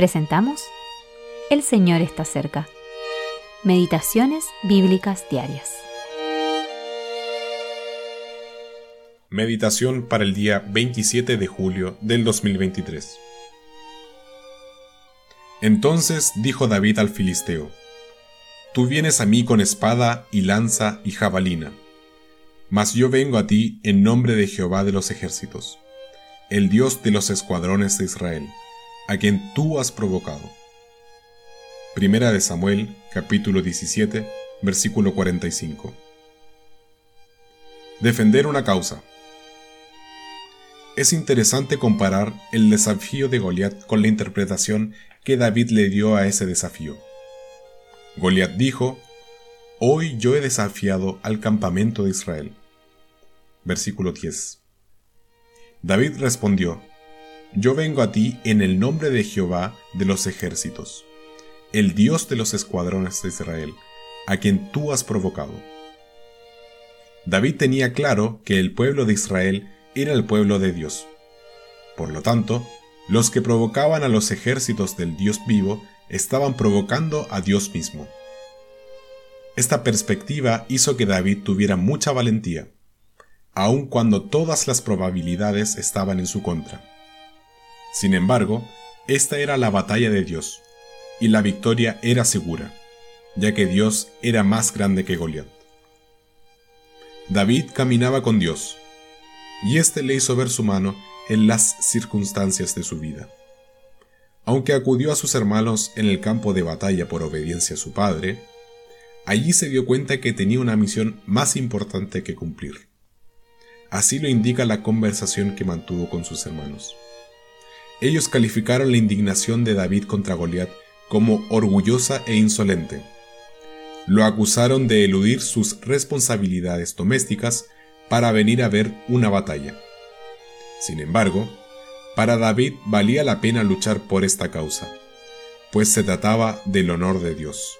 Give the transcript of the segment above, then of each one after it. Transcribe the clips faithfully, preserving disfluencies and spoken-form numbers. presentamos El Señor está cerca. Meditaciones bíblicas diarias. Meditación para el día veintisiete de julio del dos mil veintitrés. Entonces dijo David al filisteo: Tú vienes a mí con espada y lanza y jabalina, mas yo vengo a ti en nombre de Jehová de los ejércitos, el Dios de los escuadrones de Israel, a quien tú has provocado. Primera de Samuel, capítulo diecisiete, versículo cuarenta y cinco. Defender una causa. Es interesante comparar el desafío de Goliat con la interpretación que David le dio a ese desafío. Goliat dijo: Hoy yo he desafiado al campamento de Israel. Versículo diez. David respondió: Yo vengo a ti en el nombre de Jehová de los ejércitos, el Dios de los escuadrones de Israel, a quien tú has provocado. David tenía claro que el pueblo de Israel era el pueblo de Dios. Por lo tanto, los que provocaban a los ejércitos del Dios vivo estaban provocando a Dios mismo. Esta perspectiva hizo que David tuviera mucha valentía, aun cuando todas las probabilidades estaban en su contra. Sin embargo, esta era la batalla de Dios, y la victoria era segura, ya que Dios era más grande que Goliat. David caminaba con Dios, y éste le hizo ver su mano en las circunstancias de su vida. Aunque acudió a sus hermanos en el campo de batalla por obediencia a su padre, allí se dio cuenta que tenía una misión más importante que cumplir. Así lo indica la conversación que mantuvo con sus hermanos. Ellos calificaron la indignación de David contra Goliat como orgullosa e insolente. Lo acusaron de eludir sus responsabilidades domésticas para venir a ver una batalla. Sin embargo, para David valía la pena luchar por esta causa, pues se trataba del honor de Dios.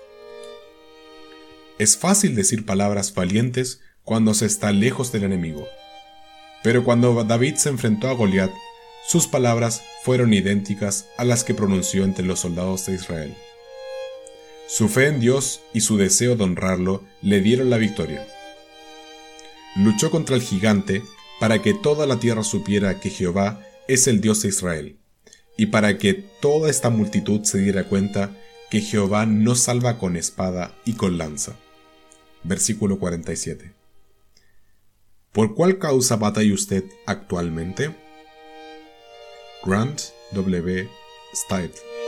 Es fácil decir palabras valientes cuando se está lejos del enemigo. Pero cuando David se enfrentó a Goliat, sus palabras fueron idénticas a las que pronunció entre los soldados de Israel. Su fe en Dios y su deseo de honrarlo le dieron la victoria. Luchó contra el gigante para que toda la tierra supiera que Jehová es el Dios de Israel, y para que toda esta multitud se diera cuenta que Jehová no salva con espada y con lanza. Versículo cuarenta y siete. ¿Por cuál causa batalla usted actualmente? Grant W. Steidl.